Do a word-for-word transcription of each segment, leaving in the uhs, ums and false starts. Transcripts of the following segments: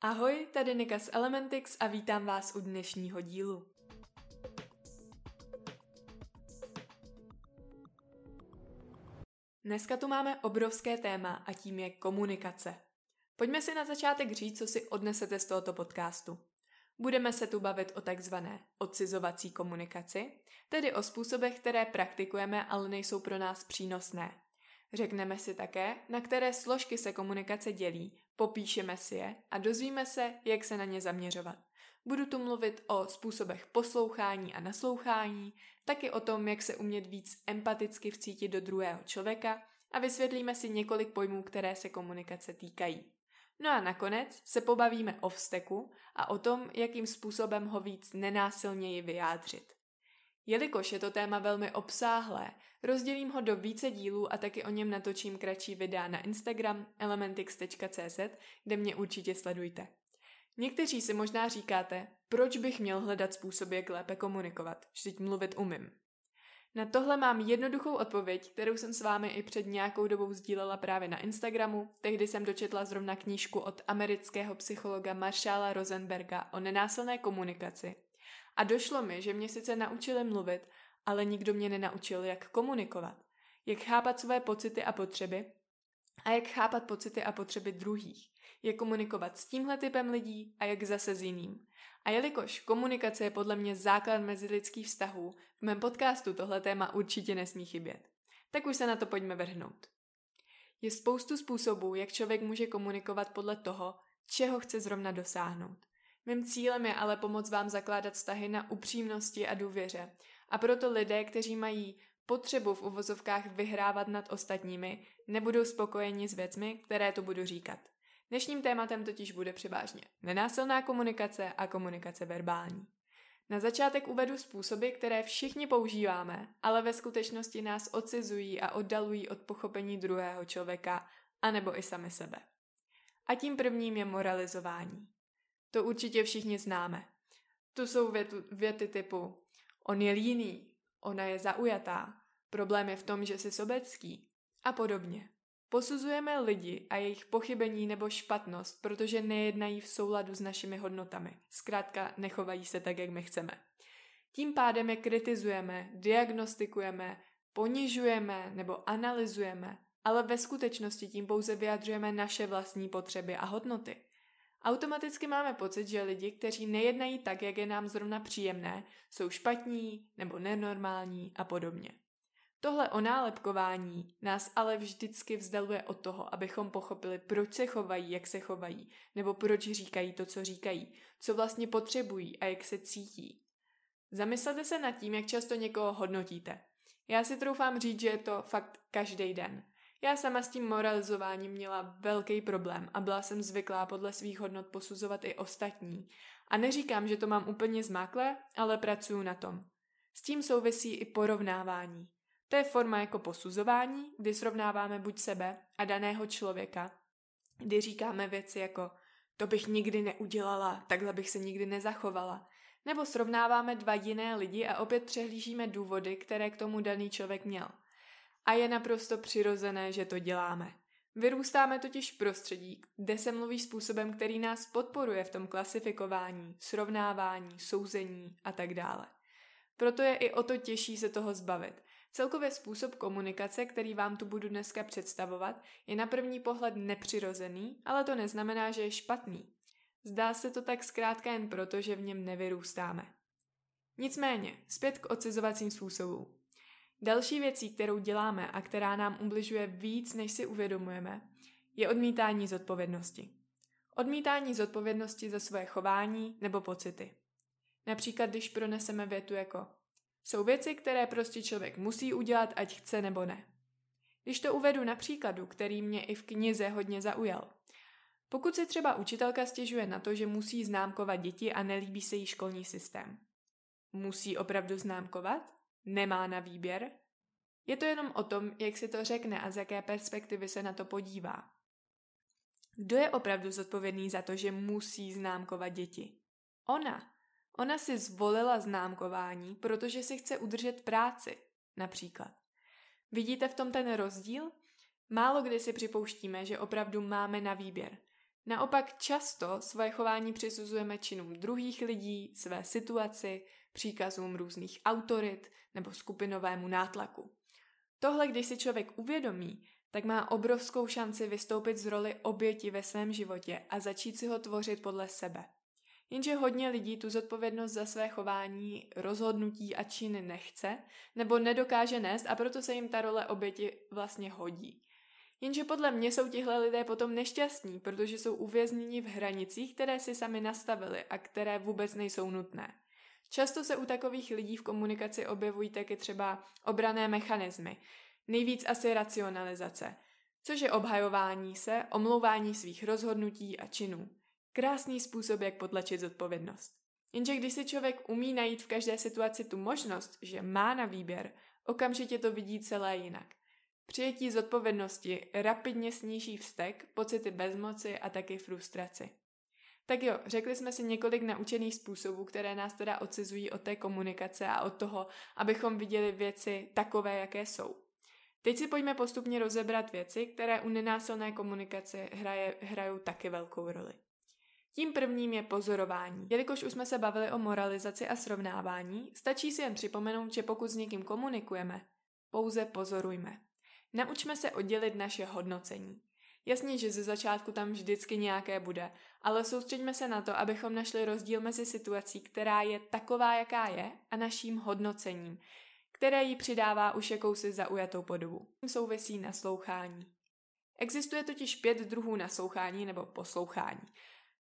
Ahoj, tady Nika z Elementix a vítám vás u dnešního dílu. Dneska tu máme obrovské téma a tím je komunikace. Pojďme si na začátek říct, co si odnesete z tohoto podcastu. Budeme se tu bavit o takzvané odcizovací komunikaci, tedy o způsobech, které praktikujeme, ale nejsou pro nás přínosné. Řekneme si také, na které složky se komunikace dělí, popíšeme si je a dozvíme se, jak se na ně zaměřovat. Budu tu mluvit o způsobech poslouchání a naslouchání, taky o tom, jak se umět víc empaticky vcítit do druhého člověka a vysvětlíme si několik pojmů, které se komunikace týkají. No a nakonec se pobavíme o vzteku a o tom, jakým způsobem ho víc nenásilněji vyjádřit. Jelikož je to téma velmi obsáhlé, rozdělím ho do více dílů a taky o něm natočím kratší videa na Instagram elementix tečka cz, kde mě určitě sledujte. Někteří si možná říkáte, proč bych měl hledat způsoby, jak lépe komunikovat, vždyť mluvit umím. Na tohle mám jednoduchou odpověď, kterou jsem s vámi i před nějakou dobou sdílela právě na Instagramu, tehdy jsem dočetla zrovna knížku od amerického psychologa Marshalla Rosenberga o nenásilné komunikaci. A došlo mi, že mě sice naučili mluvit, ale nikdo mě nenaučil, jak komunikovat, jak chápat své pocity a potřeby a jak chápat pocity a potřeby druhých, jak komunikovat s tímhle typem lidí a jak zase s jiným. A jelikož komunikace je podle mě základ mezilidských vztahů, v mém podcastu tohle téma určitě nesmí chybět. Tak už se na to pojďme vrhnout. Je spoustu způsobů, jak člověk může komunikovat podle toho, čeho chce zrovna dosáhnout. Mým cílem je ale pomoct vám zakládat vztahy na upřímnosti a důvěře. A proto lidé, kteří mají potřebu v uvozovkách vyhrávat nad ostatními, nebudou spokojeni s věcmi, které tu budu říkat. Dnešním tématem totiž bude převážně nenásilná komunikace a komunikace verbální. Na začátek uvedu způsoby, které všichni používáme, ale ve skutečnosti nás odcizují a oddalují od pochopení druhého člověka, anebo i sami sebe. A tím prvním je moralizování. To určitě všichni známe. Tu jsou větu, věty typu on je líný, ona je zaujatá, problém je v tom, že jsi sobecký a podobně. Posuzujeme lidi a jejich pochybení nebo špatnost, protože nejednají v souladu s našimi hodnotami. Zkrátka nechovají se tak, jak my chceme. Tím pádem je kritizujeme, diagnostikujeme, ponižujeme nebo analyzujeme, ale ve skutečnosti tím pouze vyjadřujeme naše vlastní potřeby a hodnoty. Automaticky máme pocit, že lidi, kteří nejednají tak, jak je nám zrovna příjemné, jsou špatní nebo nenormální a podobně. Tohle onálepkování nás ale vždycky vzdaluje od toho, abychom pochopili, proč se chovají, jak se chovají, nebo proč říkají to, co říkají, co vlastně potřebují a jak se cítí. Zamyslete se nad tím, jak často někoho hodnotíte. Já si troufám říct, že je to fakt každý den. Já sama s tím moralizováním měla velký problém a byla jsem zvyklá podle svých hodnot posuzovat i ostatní. A neříkám, že to mám úplně zmáklé, ale pracuju na tom. S tím souvisí i porovnávání. To je forma jako posuzování, kdy srovnáváme buď sebe a daného člověka, kdy říkáme věci jako to bych nikdy neudělala, takhle bych se nikdy nezachovala. Nebo srovnáváme dva jiné lidi a opět přehlížíme důvody, které k tomu daný člověk měl. A je naprosto přirozené, že to děláme. Vyrůstáme totiž v prostředí, kde se mluví způsobem, který nás podporuje v tom klasifikování, srovnávání, souzení a tak dále. Proto je i o to těžší se toho zbavit. Celkově způsob komunikace, který vám tu budu dneska představovat, je na první pohled nepřirozený, ale to neznamená, že je špatný. Zdá se to tak zkrátka jen proto, že v něm nevyrůstáme. Nicméně, zpět k odcizovacím způsobům. Další věcí, kterou děláme a která nám ubližuje víc, než si uvědomujeme, je odmítání zodpovědnosti. Odmítání zodpovědnosti za svoje chování nebo pocity. Například, když proneseme větu jako jsou věci, které prostě člověk musí udělat, ať chce nebo ne. Když to uvedu na příkladu, který mě i v knize hodně zaujal. Pokud se třeba učitelka stěžuje na to, že musí známkovat děti a nelíbí se jí školní systém. Musí opravdu známkovat? Nemá na výběr? Je to jenom o tom, jak si to řekne a z jaké perspektivy se na to podívá. Kdo je opravdu zodpovědný za to, že musí známkovat děti? Ona. Ona si zvolila známkování, protože si chce udržet práci, například. Vidíte v tom ten rozdíl? Málo kdy si připouštíme, že opravdu máme na výběr. Naopak často svoje chování přisuzujeme činům druhých lidí, své situaci, příkazům různých autorit nebo skupinovému nátlaku. Tohle, když si člověk uvědomí, tak má obrovskou šanci vystoupit z roli oběti ve svém životě a začít si ho tvořit podle sebe. Jenže hodně lidí tu zodpovědnost za své chování, rozhodnutí a činy nechce nebo nedokáže nést a proto se jim ta role oběti vlastně hodí. Jenže podle mě jsou tihle lidé potom nešťastní, protože jsou uvězněni v hranicích, které si sami nastavili a které vůbec nejsou nutné. Často se u takových lidí v komunikaci objevují taky třeba obranné mechanismy, nejvíc asi racionalizace, což je obhajování se, omlouvání svých rozhodnutí a činů. Krásný způsob, jak potlačit zodpovědnost. Jenže když si člověk umí najít v každé situaci tu možnost, že má na výběr, okamžitě to vidí celé jinak. Přijetí zodpovědnosti rapidně sníží vztek, pocity bezmoci a taky frustraci. Tak jo, řekli jsme si několik naučených způsobů, které nás teda odcizují od té komunikace a od toho, abychom viděli věci takové, jaké jsou. Teď si pojďme postupně rozebrat věci, které u nenásilné komunikace hraje, hrajou taky velkou roli. Tím prvním je pozorování. Jelikož už jsme se bavili o moralizaci a srovnávání, stačí si jen připomenout, že pokud s někým komunikujeme, pouze pozorujme. Naučme se oddělit naše hodnocení. Jasně, že ze začátku tam vždycky nějaké bude, ale soustřeďme se na to, abychom našli rozdíl mezi situací, která je taková, jaká je, a naším hodnocením, které jí přidává už jakousi zaujatou podobu. Souvisí naslouchání. Existuje totiž pět druhů naslouchání nebo poslouchání.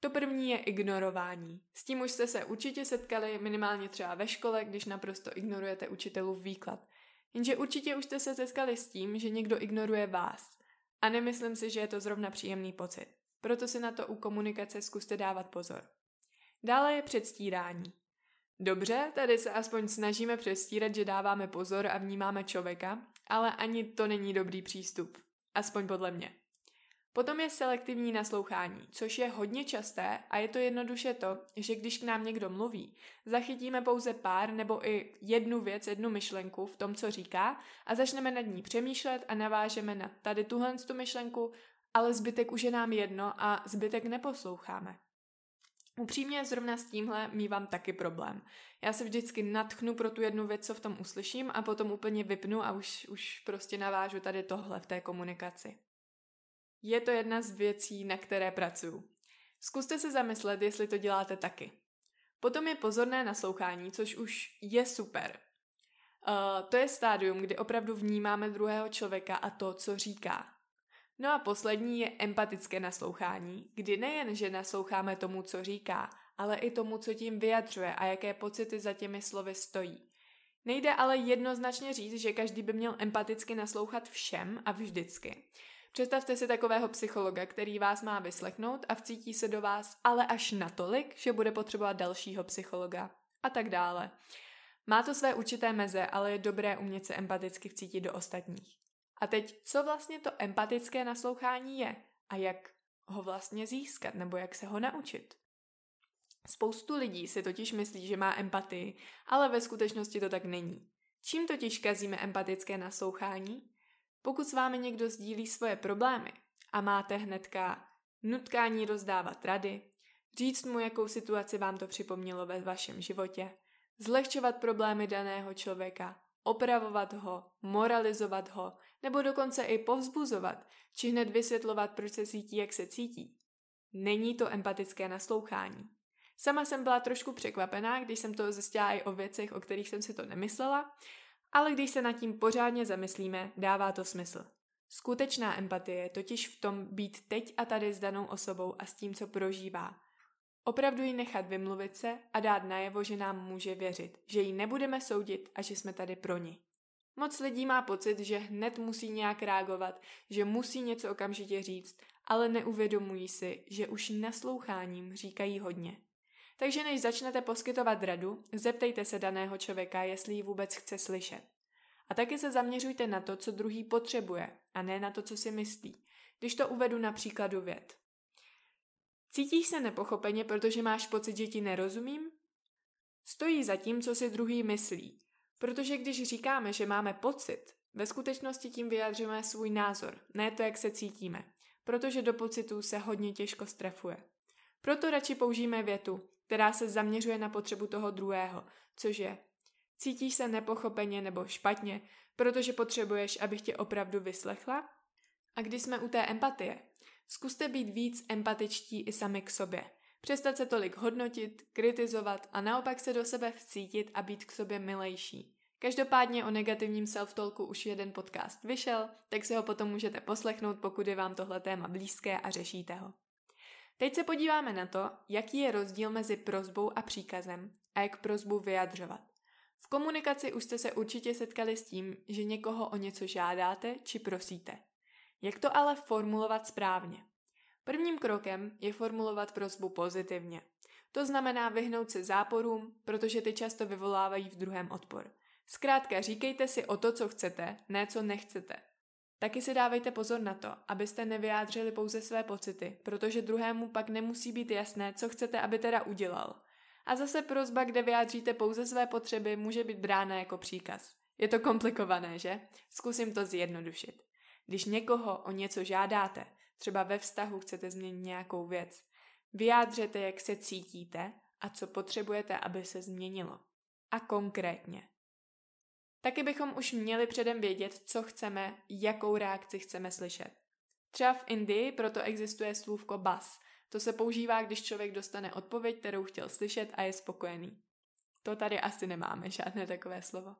To první je ignorování. S tím už jste se určitě setkali minimálně třeba ve škole, když naprosto ignorujete učitelův výklad. Jenže určitě už jste se setkali s tím, že někdo ignoruje vás. A nemyslím si, že je to zrovna příjemný pocit. Proto si na to u komunikace zkuste dávat pozor. Dále je předstírání. Dobře, tady se aspoň snažíme předstírat, že dáváme pozor a vnímáme člověka, ale ani to není dobrý přístup. Aspoň podle mě. Potom je selektivní naslouchání, což je hodně časté a je to jednoduše to, že když k nám někdo mluví, zachytíme pouze pár nebo i jednu věc, jednu myšlenku v tom, co říká a začneme nad ní přemýšlet a navážeme na tady tuhle tu myšlenku, ale zbytek už je nám jedno a zbytek neposloucháme. Upřímně zrovna s tímhle mívám taky problém. Já se vždycky nadchnu pro tu jednu věc, co v tom uslyším a potom úplně vypnu a už, už prostě navážu tady tohle v té komunikaci. Je to jedna z věcí, na které pracuju. Zkuste se zamyslet, jestli to děláte taky. Potom je pozorné naslouchání, což už je super. Uh, to je stádium, kdy opravdu vnímáme druhého člověka a to, co říká. No a poslední je empatické naslouchání, kdy nejen, že nasloucháme tomu, co říká, ale i tomu, co tím vyjadřuje a jaké pocity za těmi slovy stojí. Nejde ale jednoznačně říct, že každý by měl empaticky naslouchat všem a vždycky. Představte si takového psychologa, který vás má vyslechnout a vcítí se do vás, ale až natolik, že bude potřebovat dalšího psychologa a tak dále. Má to své určité meze, ale je dobré umět se empaticky vcítit do ostatních. A teď, co vlastně to empatické naslouchání je a jak ho vlastně získat nebo jak se ho naučit? Spoustu lidí si totiž myslí, že má empatii, ale ve skutečnosti to tak není. Čím totiž kazíme empatické naslouchání? Pokud s vámi někdo sdílí svoje problémy a máte hnedka nutkání rozdávat rady, říct mu, jakou situaci vám to připomnělo ve vašem životě, zlehčovat problémy daného člověka, opravovat ho, moralizovat ho, nebo dokonce i povzbuzovat, či hned vysvětlovat, proč se cítí, jak se cítí. Není to empatické naslouchání. Sama jsem byla trošku překvapená, když jsem to zjistila i o věcech, o kterých jsem si to nemyslela, ale když se nad tím pořádně zamyslíme, dává to smysl. Skutečná empatie je totiž v tom být teď a tady s danou osobou a s tím, co prožívá. Opravdu ji nechat vymluvit se a dát najevo, že nám může věřit, že ji nebudeme soudit a že jsme tady pro ni. Moc lidí má pocit, že hned musí nějak reagovat, že musí něco okamžitě říct, ale neuvědomují si, že už nasloucháním říkají hodně. Takže než začnete poskytovat radu, zeptejte se daného člověka, jestli ji vůbec chce slyšet. A taky se zaměřujte na to, co druhý potřebuje, a ne na to, co si myslí. Když to uvedu na příkladu vět. Cítíš se nepochopeně, protože máš pocit, že ti nerozumím? Stojí za tím, co si druhý myslí. Protože když říkáme, že máme pocit, ve skutečnosti tím vyjadřujeme svůj názor, ne to, jak se cítíme. protože do pocitů se hodně těžko strefuje. Proto radši použijeme větu, která se zaměřuje na potřebu toho druhého, což je: cítíš se nepochopeně nebo špatně, protože potřebuješ, abych tě opravdu vyslechla? A když jsme u té empatie, zkuste být víc empatičtí i sami k sobě. Přestat se tolik hodnotit, kritizovat a naopak se do sebe vcítit a být k sobě milejší. Každopádně o negativním self-talku už jeden podcast vyšel, tak si ho potom můžete poslechnout, pokud je vám tohle téma blízké a řešíte ho. Teď se podíváme na to, jaký je rozdíl mezi prosbou a příkazem a jak prosbu vyjadřovat. V komunikaci už jste se určitě setkali s tím, že někoho o něco žádáte či prosíte. Jak to ale formulovat správně? Prvním krokem je formulovat prosbu pozitivně. To znamená vyhnout se záporům, protože ty často vyvolávají v druhém odpor. Zkrátka říkejte si o to, co chcete, ne co nechcete. Taky si dávejte pozor na to, abyste nevyjádřili pouze své pocity, protože druhému pak nemusí být jasné, co chcete, aby teda udělal. A zase prosba, kde vyjádříte pouze své potřeby, může být brána jako příkaz. Je to komplikované, že? Zkusím to zjednodušit. Když někoho o něco žádáte, třeba ve vztahu chcete změnit nějakou věc, vyjádřete, jak se cítíte a co potřebujete, aby se změnilo. A konkrétně. Taky bychom už měli předem vědět, co chceme, jakou reakci chceme slyšet. Třeba v Indii proto existuje slůvko bas. To se používá, když člověk dostane odpověď, kterou chtěl slyšet a je spokojený. To tady asi nemáme, žádné takové slovo.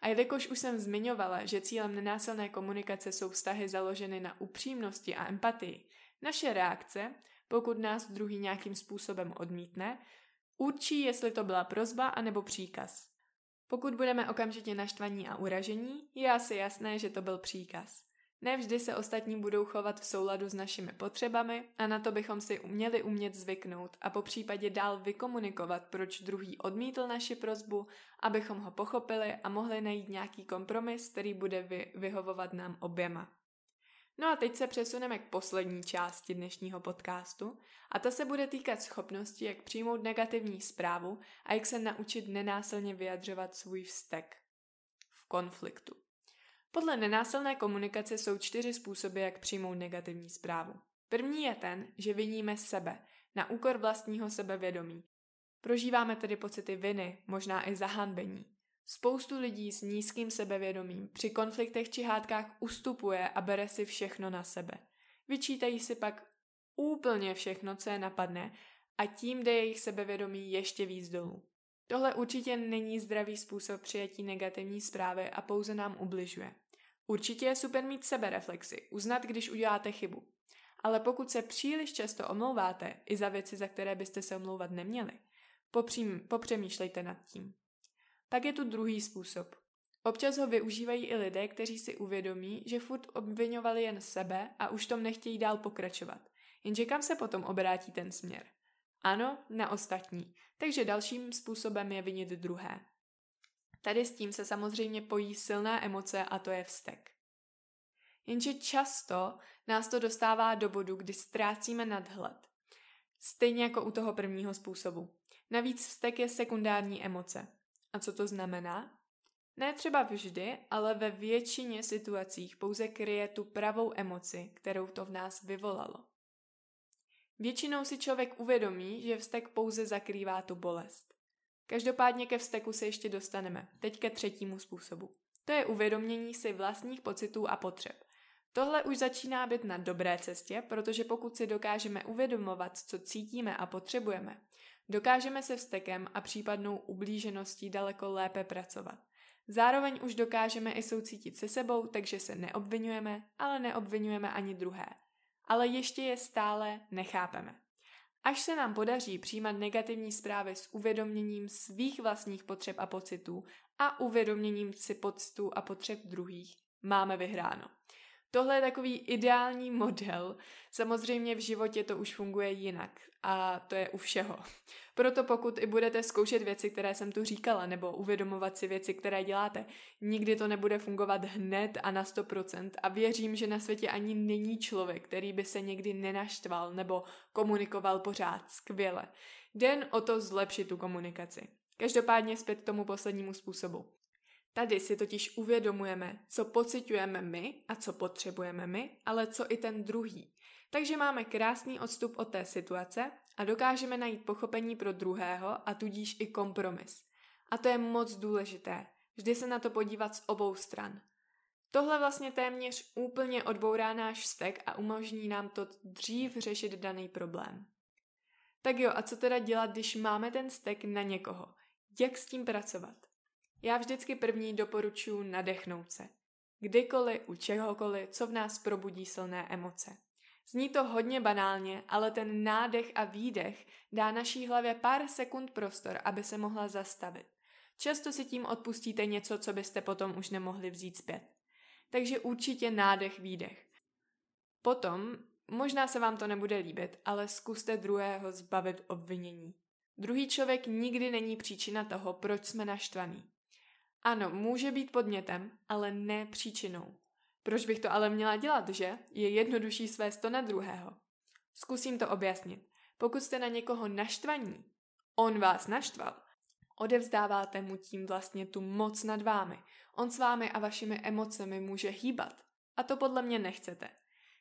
A jelikož už jsem zmiňovala, že cílem nenásilné komunikace jsou vztahy založeny na upřímnosti a empatii, naše reakce, pokud nás druhý nějakým způsobem odmítne, určí, jestli to byla prosba anebo příkaz. Pokud budeme okamžitě naštvaní a uražení, je asi jasné, že to byl příkaz. Ne vždy se ostatní budou chovat v souladu s našimi potřebami a na to bychom si měli umět zvyknout a popřípadě dál vykomunikovat, proč druhý odmítl naši prosbu, abychom ho pochopili a mohli najít nějaký kompromis, který bude vy- vyhovovat nám oběma. No a teď se přesuneme k poslední části dnešního podcastu a ta se bude týkat schopnosti, jak přijmout negativní zprávu a jak se naučit nenásilně vyjadřovat svůj vztek v konfliktu. Podle nenásilné komunikace jsou čtyři způsoby, jak přijmout negativní zprávu. První je ten, že viníme sebe, na úkor vlastního sebevědomí. Prožíváme tedy pocity viny, možná i zahanbení. Spoustu lidí s nízkým sebevědomím při konfliktech či hádkách ustupuje a bere si všechno na sebe. Vyčítají si pak úplně všechno, co je napadne, a tím jde jejich sebevědomí ještě víc dolů. Tohle určitě není zdravý způsob přijetí negativní zprávy a pouze nám ubližuje. Určitě je super mít sebereflexi, uznat, když uděláte chybu. Ale pokud se příliš často omlouváte i za věci, za které byste se omlouvat neměli, popřím, popřemýšlejte nad tím. Pak je tu druhý způsob. Občas ho využívají i lidé, kteří si uvědomí, že furt obviňovali jen sebe a už tom nechtějí dál pokračovat. Jenže kam se potom obrátí ten směr? Ano, na ostatní. Takže dalším způsobem je vinit druhé. Tady s tím se samozřejmě pojí silná emoce a to je vztek. Jenže často nás to dostává do bodu, kdy ztrácíme nadhled. Stejně jako u toho prvního způsobu. Navíc vztek je sekundární emoce. A co to znamená? Ne třeba vždy, ale ve většině situacích pouze kryje tu pravou emoci, kterou to v nás vyvolalo. Většinou si člověk uvědomí, že vztek pouze zakrývá tu bolest. Každopádně ke vzteku se ještě dostaneme, teď ke třetímu způsobu. To je uvědomění si vlastních pocitů a potřeb. Tohle už začíná být na dobré cestě, protože pokud si dokážeme uvědomovat, co cítíme a potřebujeme, dokážeme se vztekem a případnou ublížeností daleko lépe pracovat. Zároveň už dokážeme i soucítit se sebou, takže se neobvinujeme, ale neobvinujeme ani druhé. Ale ještě je stále nechápeme. Až se nám podaří přijímat negativní zprávy s uvědoměním svých vlastních potřeb a pocitů a uvědoměním si pocitů a potřeb druhých, máme vyhráno. Tohle je takový ideální model, samozřejmě v životě to už funguje jinak a to je u všeho. Proto pokud i budete zkoušet věci, které jsem tu říkala, nebo uvědomovat si věci, které děláte, nikdy to nebude fungovat hned a na sto procent a věřím, že na světě ani není člověk, který by se někdy nenaštval nebo komunikoval pořád skvěle. Jde o to zlepšit tu komunikaci. Každopádně zpět k tomu poslednímu způsobu. Tady si totiž uvědomujeme, co pociťujeme my a co potřebujeme my, ale co i ten druhý. Takže máme krásný odstup od té situace a dokážeme najít pochopení pro druhého a tudíž i kompromis. A to je moc důležité, vždy se na to podívat z obou stran. Tohle vlastně téměř úplně odbourá náš vztek a umožní nám to dřív řešit daný problém. Tak jo, a co teda dělat, když máme ten vztek na někoho? Jak s tím pracovat? Já vždycky první doporučuji nadechnout se. Kdykoliv, u čehokoliv, co v nás probudí silné emoce. Zní to hodně banálně, ale ten nádech a výdech dá naší hlavě pár sekund prostor, aby se mohla zastavit. Často si tím odpustíte něco, co byste potom už nemohli vzít zpět. Takže určitě nádech, výdech. Potom, možná se vám to nebude líbit, ale zkuste druhého zbavit obvinění. Druhý člověk nikdy není příčina toho, proč jsme naštvaní. Ano, může být podnětem, ale ne příčinou. Proč bych to ale měla dělat, že? Je jednodušší svést to na druhého. Zkusím to objasnit. Pokud jste na někoho naštvaní, on vás naštval, odevzdáváte mu tím vlastně tu moc nad vámi. On s vámi a vašimi emocemi může hýbat. A to podle mě nechcete.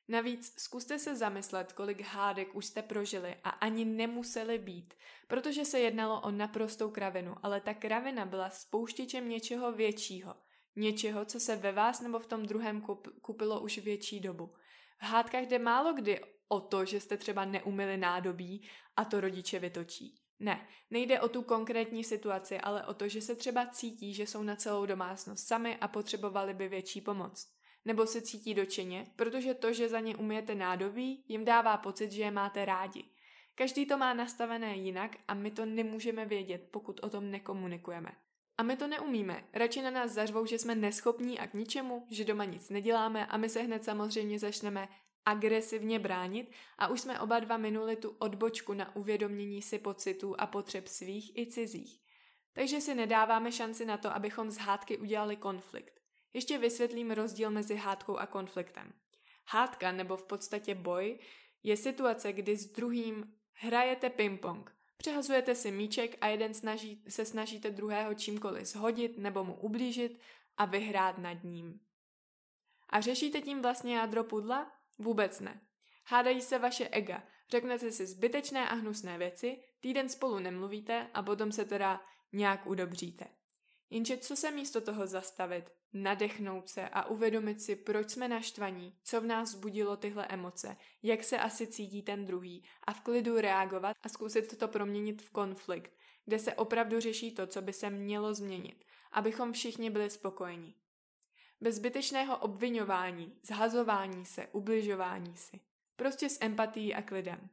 Navíc zkuste se zamyslet, kolik hádek už jste prožili a ani nemuseli být, protože se jednalo o naprostou kravinu, ale ta kravina byla spouštičem něčeho většího. Něčeho, co se ve vás nebo v tom druhém kupilo už větší dobu. V hádkách jde málo kdy o to, že jste třeba neumyli nádobí a to rodiče vytočí. Ne, nejde o tu konkrétní situaci, ale o to, že se třeba cítí, že jsou na celou domácnost sami a potřebovali by větší pomoc. Nebo se cítí dočeně, protože to, že za ně umyjete nádobí, jim dává pocit, že je máte rádi. Každý to má nastavené jinak a my to nemůžeme vědět, pokud o tom nekomunikujeme. A my to neumíme, radši na nás zařvou, že jsme neschopní a k ničemu, že doma nic neděláme a my se hned samozřejmě začneme agresivně bránit a už jsme oba dva minuli tu odbočku na uvědomění si pocitů a potřeb svých i cizích. Takže si nedáváme šanci na to, abychom z hádky udělali konflikt. Ještě vysvětlím rozdíl mezi hádkou a konfliktem. Hádka, nebo v podstatě boj, je situace, kdy s druhým hrajete ping-pong. Přehazujete si míček a jeden snaží, se snažíte druhého čímkoliv shodit nebo mu ublížit a vyhrát nad ním. A řešíte tím vlastně jádro pudla? Vůbec ne. Hádají se vaše ega, řeknete si zbytečné a hnusné věci, týden spolu nemluvíte a potom se teda nějak udobříte. Jenže co se místo toho zastavit, nadechnout se a uvědomit si, proč jsme naštvaní, co v nás vzbudilo tyhle emoce, jak se asi cítí ten druhý a v klidu reagovat a zkusit to proměnit v konflikt, kde se opravdu řeší to, co by se mělo změnit, abychom všichni byli spokojeni. Bez zbytečného obviňování, zhazování se, ubližování si. Prostě s empatií a klidem.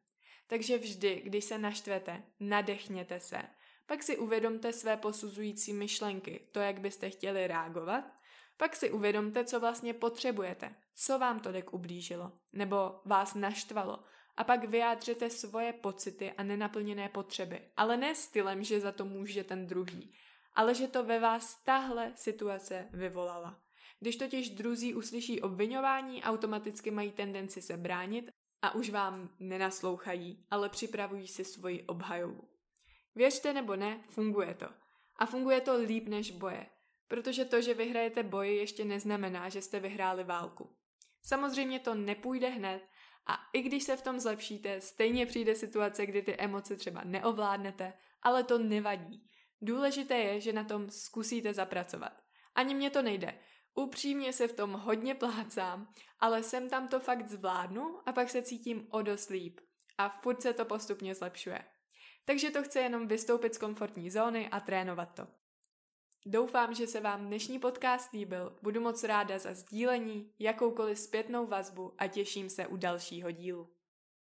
Takže vždy, když se naštvete, nadechněte se. Pak si uvědomte své posuzující myšlenky, to, jak byste chtěli reagovat. Pak si uvědomte, co vlastně potřebujete, co vám tolik ublížilo, nebo vás naštvalo. A pak vyjádřete svoje pocity a nenaplněné potřeby. Ale ne stylem, že za to může ten druhý, ale že to ve vás tahle situace vyvolala. Když totiž druzí uslyší obviňování, automaticky mají tendenci se bránit a už vám nenaslouchají, ale připravují si svoji obhajovu. Věřte nebo ne, funguje to. A funguje to líp než boje, protože to, že vyhrajete boji, ještě neznamená, že jste vyhráli válku. Samozřejmě to nepůjde hned a i když se v tom zlepšíte, stejně přijde situace, kdy ty emoce třeba neovládnete, ale to nevadí. Důležité je, že na tom zkusíte zapracovat. Ani mně to nejde. Upřímně se v tom hodně plácám, ale sem tam to fakt zvládnu a pak se cítím o dost líp. A furt se to postupně zlepšuje. Takže to chce jenom vystoupit z komfortní zóny a trénovat to. Doufám, že se vám dnešní podcast líbil, budu moc ráda za sdílení, jakoukoliv zpětnou vazbu a těším se u dalšího dílu.